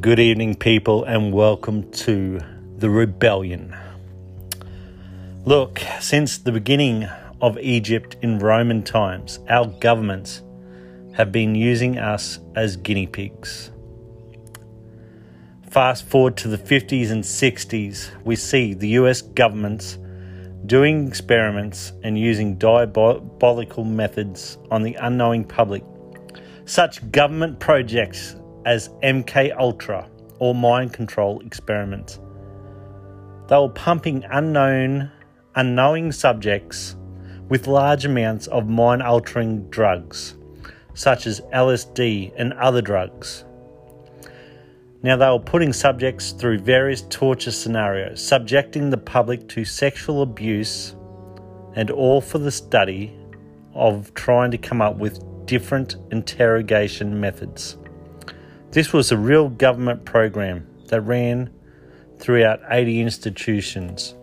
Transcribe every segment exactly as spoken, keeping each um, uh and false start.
Good evening, people, and welcome to The Rebellion. Look, since the beginning of Egypt in Roman times, our governments have been using us as guinea pigs. Fast forward to the fifties and sixties, we see the U S governments doing experiments and using diabolical methods on the unknowing public. Such government projects as M K Ultra or mind control experiments. They were pumping unknown, unknowing subjects with large amounts of mind-altering drugs, such as L S D and other drugs. Now, they were putting subjects through various torture scenarios, subjecting the public to sexual abuse, and all for the study of trying to come up with different interrogation methods. This was a real government program that ran throughout eighty institutions.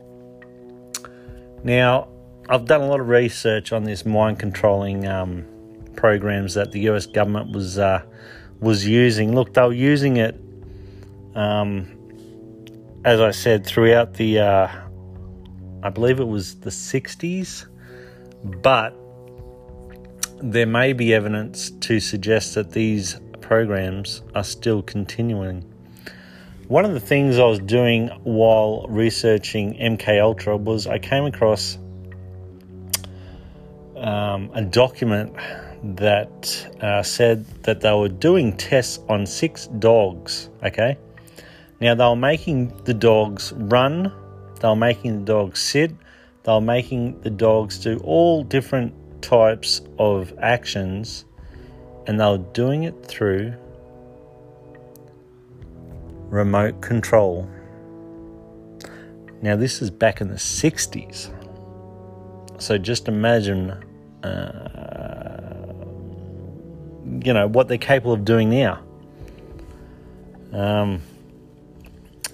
Now, I've done a lot of research on this mind controlling um, programs that the U S government was uh, was using. Look, they were using it, um, as I said, throughout the, uh, I believe it was the sixties, but there may be evidence to suggest that these programs are still continuing. One of the things I was doing while researching M K Ultra was I came across um, a document that uh, said that they were doing tests on six dogs. Okay, now they were making the dogs run, they were making the dogs sit, they were making the dogs do all different types of actions. And they were doing it through remote control. Now, this is back in the sixties. So just imagine, uh, you know, what they're capable of doing now. Um,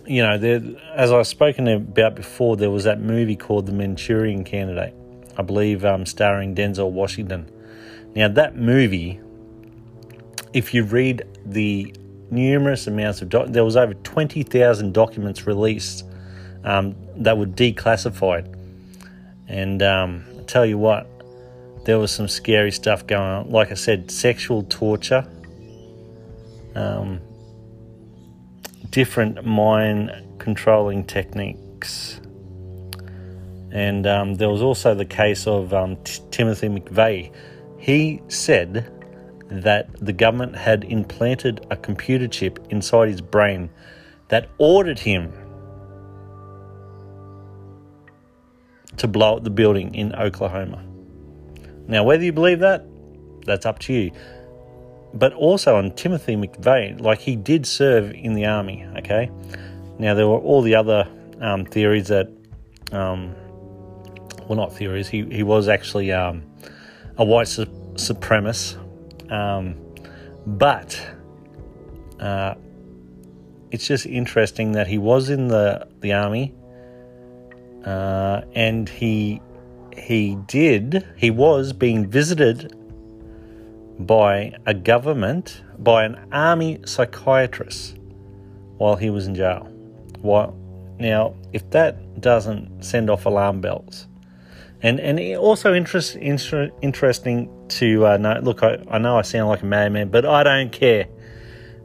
you know, there, as I've spoken about before, there was that movie called The Manchurian Candidate, I believe, um, starring Denzel Washington. Now, that movie, if you read the numerous amounts of doc- there was over twenty thousand documents released um, that were declassified. And um, I tell you what, there was some scary stuff going on. Like I said, sexual torture, um, different mind-controlling techniques. And um, there was also the case of um, T- Timothy McVeigh. He said that the government had implanted a computer chip inside his brain that ordered him to blow up the building in Oklahoma. Now, whether you believe that, that's up to you. But also on Timothy McVeigh, like, he did serve in the army, okay? Now, there were all the other um, theories that, um, well, not theories, he, he was actually um, a white su- supremacist, Um, but uh, it's just interesting that he was in the the army, uh, and he he did he was being visited by a government by an army psychiatrist while he was in jail. While, now, if that doesn't send off alarm bells. And and also interest, inter, interesting to uh, know, look, I, I know I sound like a madman, but I don't care.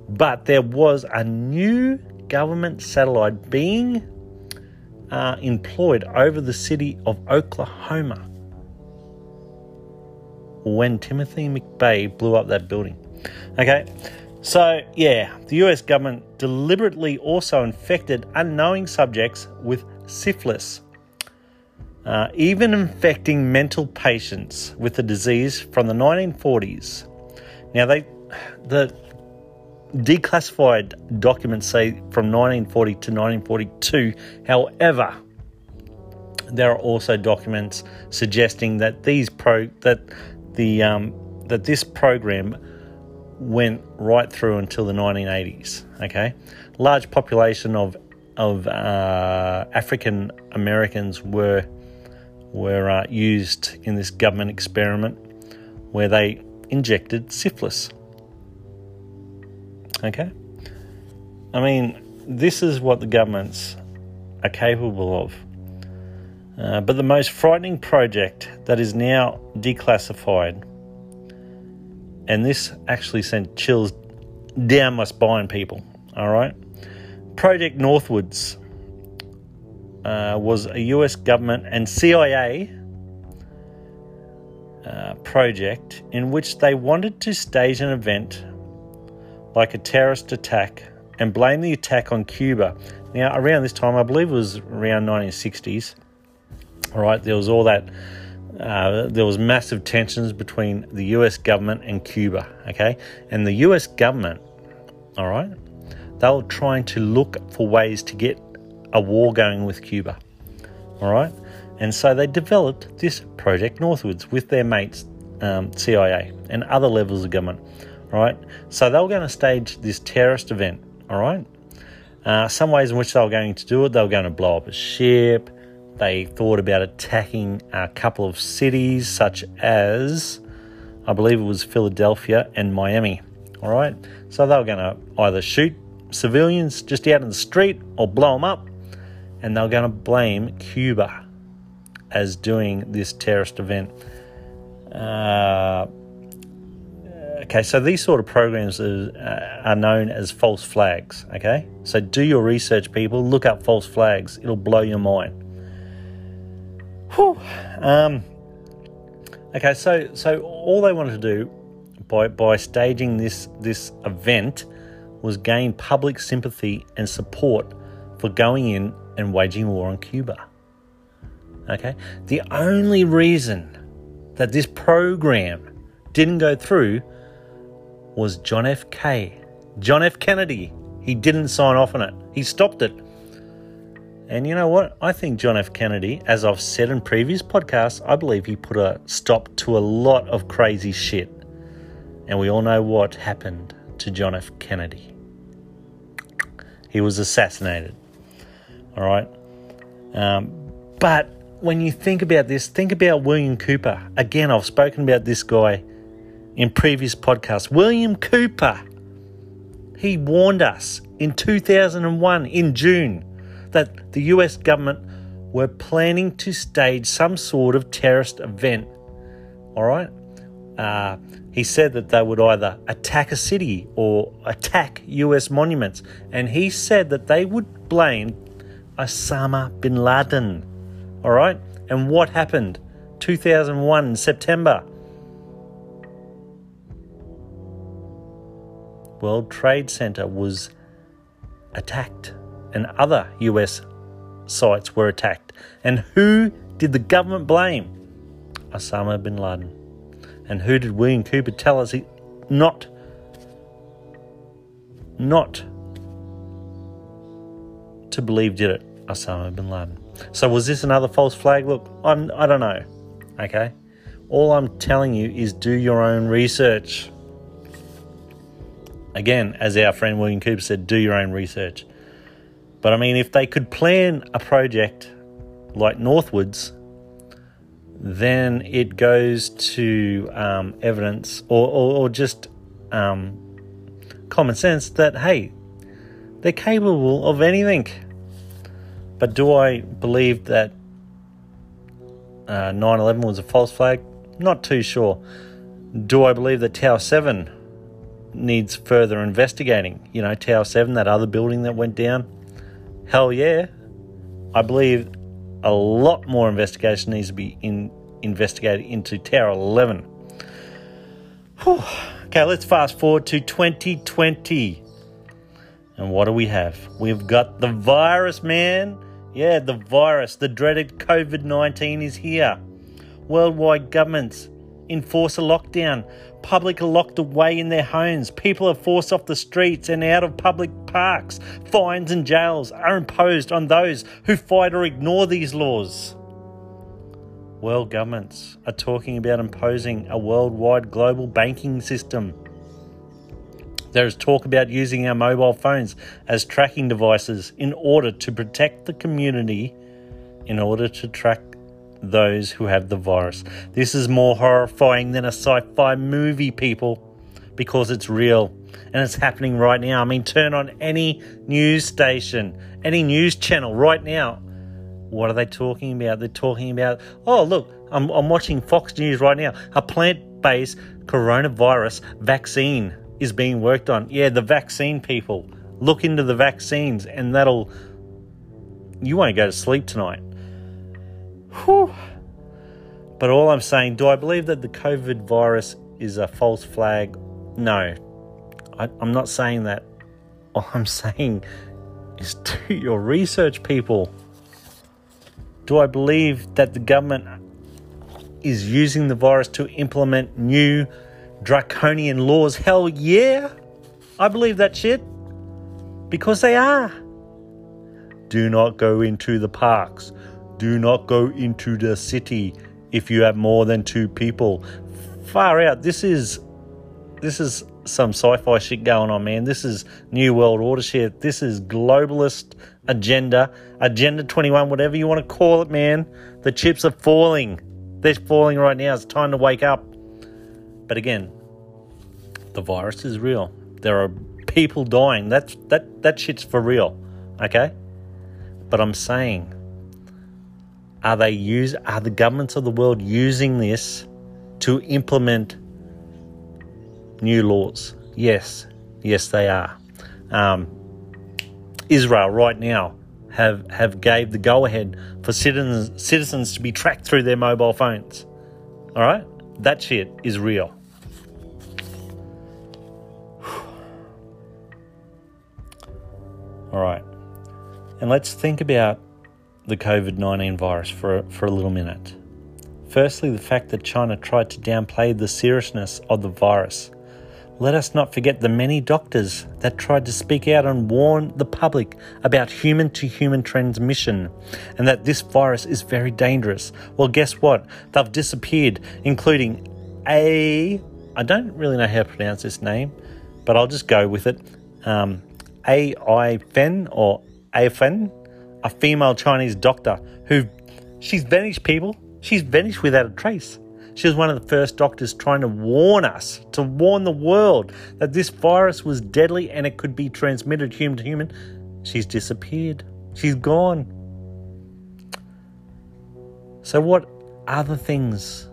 But there was a new government satellite being uh, employed over the city of Oklahoma when Timothy McVeigh blew up that building. Okay, so yeah, the U S government deliberately also infected unknowing subjects with syphilis, Uh, even infecting mental patients with the disease from the nineteen forties. Now, they, the declassified documents say from nineteen forty to nineteen forty-two. However, there are also documents suggesting that these pro that the um, that this program went right through until the nineteen eighties. Okay, large population of of uh, African Americans were. were uh, used in this government experiment where they injected syphilis. Okay? I mean, this is what the governments are capable of. Uh, but the most frightening project that is now declassified, and this actually sent chills down my spine, people, all right? Project Northwoods uh, was a U S government and C I A uh, project in which they wanted to stage an event like a terrorist attack and blame the attack on Cuba. Now, around this time, I believe it was around nineteen sixties, all right, there was all that, uh, there was massive tensions between the U S government and Cuba, okay? And the U S government, all right, they were trying to look for ways to get a war going with Cuba, all right? And so they developed this Project Northwoods with their mates, um, C I A, and other levels of government, all right? So they were going to stage this terrorist event, all right? Uh, some ways in which they were going to do it, they were going to blow up a ship. They thought about attacking a couple of cities such as, I believe it was Philadelphia and Miami, all right? So they were going to either shoot civilians just out in the street or blow them up, and they were going to blame Cuba as doing this terrorist event. Uh, okay, so these sort of programs is, uh, are known as false flags, okay? So do your research, people. Look up false flags. It'll blow your mind. Whew. Um, okay, so so all they wanted to do by by staging this this event was gain public sympathy and support for going in and waging war on Cuba. Okay, the only reason that this program didn't go through was John F. K. John F. Kennedy. He didn't sign off on it. He stopped it. And you know what? I think John F. Kennedy, as I've said in previous podcasts, I believe he put a stop to a lot of crazy shit. And we all know what happened to John F. Kennedy. He was assassinated. All right. Um, but when you think about this, think about William Cooper. Again, I've spoken about this guy in previous podcasts. William Cooper. He warned us in two thousand one in June that the U S government were planning to stage some sort of terrorist event, all right? Uh, he said that they would either attack a city or attack U S monuments, and he said that they would blame Osama bin Laden, all right? And what happened? two thousand one in September. World Trade Center was attacked, and other U S sites were attacked. And who did the government blame? Osama bin Laden. And who did William Cooper tell us he not, not to believe did it? Osama bin Laden. So was this another false flag? Look, I'm, I don't know, okay? All I'm telling you is do your own research. Again, as our friend William Cooper said, do your own research. But, I mean, if they could plan a project like Northwoods, then it goes to um, evidence or, or, or just um, common sense that, hey, they're capable of anything. But do I believe that uh, nine eleven was a false flag? Not too sure. Do I believe that Tower seven needs further investigating? You know, Tower seven, that other building that went down? Hell yeah, I believe a lot more investigation needs to be in, investigated into Tower eleven. Whew. Okay, let's fast forward to twenty twenty. And what do we have? We've got the virus, man. Yeah, the virus, the dreaded COVID nineteen is here. Worldwide governments enforce a lockdown. Public are locked away in their homes. People are forced off the streets and out of public parks. Fines and jails are imposed on those who fight or ignore these laws. World governments are talking about imposing a worldwide global banking system. There is talk about using our mobile phones as tracking devices in order to protect the community, in order to track those who have the virus. This is more horrifying than a sci-fi movie, people, because it's real. and it's happening right now. I mean, turn on any news station, any news channel right now. What are they talking about? They're talking about, oh, look, I'm, I'm watching Fox News right now. A plant-based coronavirus vaccine is being worked on. Yeah, the vaccine, people. Look into the vaccines, and that'll... you won't go to sleep tonight. Whew. But all I'm saying, do I believe that the COVID virus is a false flag? No. I, I'm not saying that. All I'm saying is do your research, people. Do I believe that the government is using the virus to implement new draconian laws? Hell yeah. I believe that shit. Because they are. Do not go into the parks. Do not go into the city if you have more than two people. Far out. This is this is some sci-fi shit going on, man. This is New World Order shit. This is globalist agenda. Agenda twenty-one, whatever you want to call it, man. The chips are falling. They're falling right now. It's time to wake up. But again, the virus is real. There are people dying. That's that that shit's for real. Okay? But I'm saying, are they use are the governments of the world using this to implement new laws? Yes. Yes, they are. Um, Israel right now have have gave the go-ahead for citizens citizens to be tracked through their mobile phones. All right? That shit is real. All right. And let's think about the COVID nineteen virus for, for a little minute. Firstly, the fact that China tried to downplay the seriousness of the virus. Let us not forget the many doctors that tried to speak out and warn the public about human-to-human transmission and that this virus is very dangerous. Well, guess what? They've disappeared, including A... I don't really know how to pronounce this name, but I'll just go with it. Um, Ai Fen or Ai Fen, a female Chinese doctor who... she's vanished, people. She's vanished without a trace. She was one of the first doctors trying to warn us, to warn the world that this virus was deadly and it could be transmitted human to human. She's disappeared. She's gone. So what other things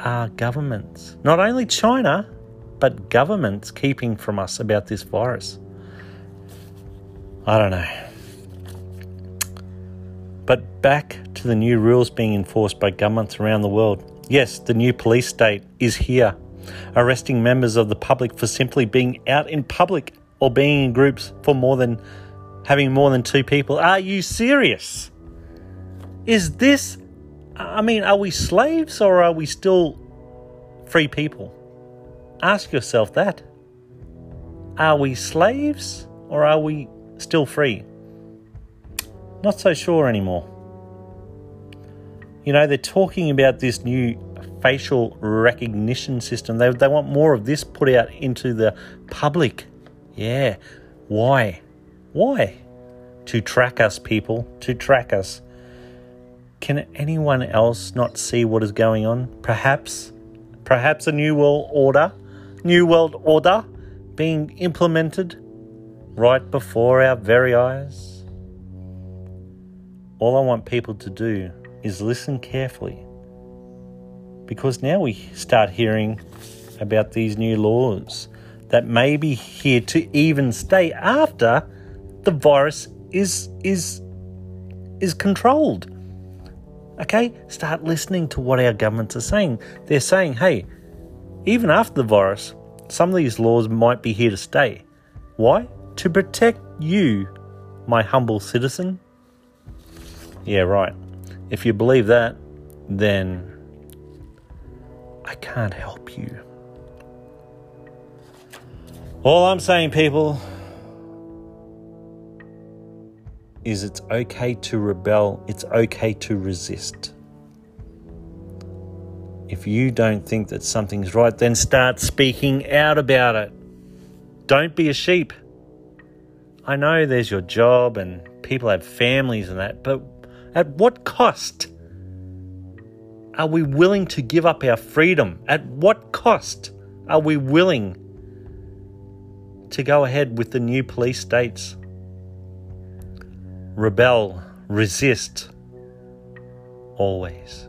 are governments, not only China, but governments keeping from us about this virus? I don't know. But back to the new rules being enforced by governments around the world. Yes, the new police state is here, arresting members of the public for simply being out in public or being in groups for more than having more than two people. Are you serious? Is this, I mean, are we slaves or are we still free people? Ask yourself that. Are we slaves or are we still free? Not so sure anymore. You know, they're talking about this new facial recognition system. They, they want more of this put out into the public. Yeah. Why? Why? To track us, people. To track us. Can anyone else not see what is going on? Perhaps. Perhaps a new world order. New world order being implemented right before our very eyes. All I want people to do is listen carefully, because now we start hearing about these new laws that may be here to even stay after the virus is is is controlled. Okay? Start listening to what our governments are saying. They're saying, hey, even after the virus, some of these laws might be here to stay. Why? To protect you, my humble citizen. Yeah, right. If you believe that, then I can't help you. All I'm saying, people, is it's okay to rebel. It's okay to resist. If you don't think that something's right, then start speaking out about it. Don't be a sheep. I know there's your job and people have families and that, but at what cost are we willing to give up our freedom? At what cost are we willing to go ahead with the new police states. Rebel, resist, always.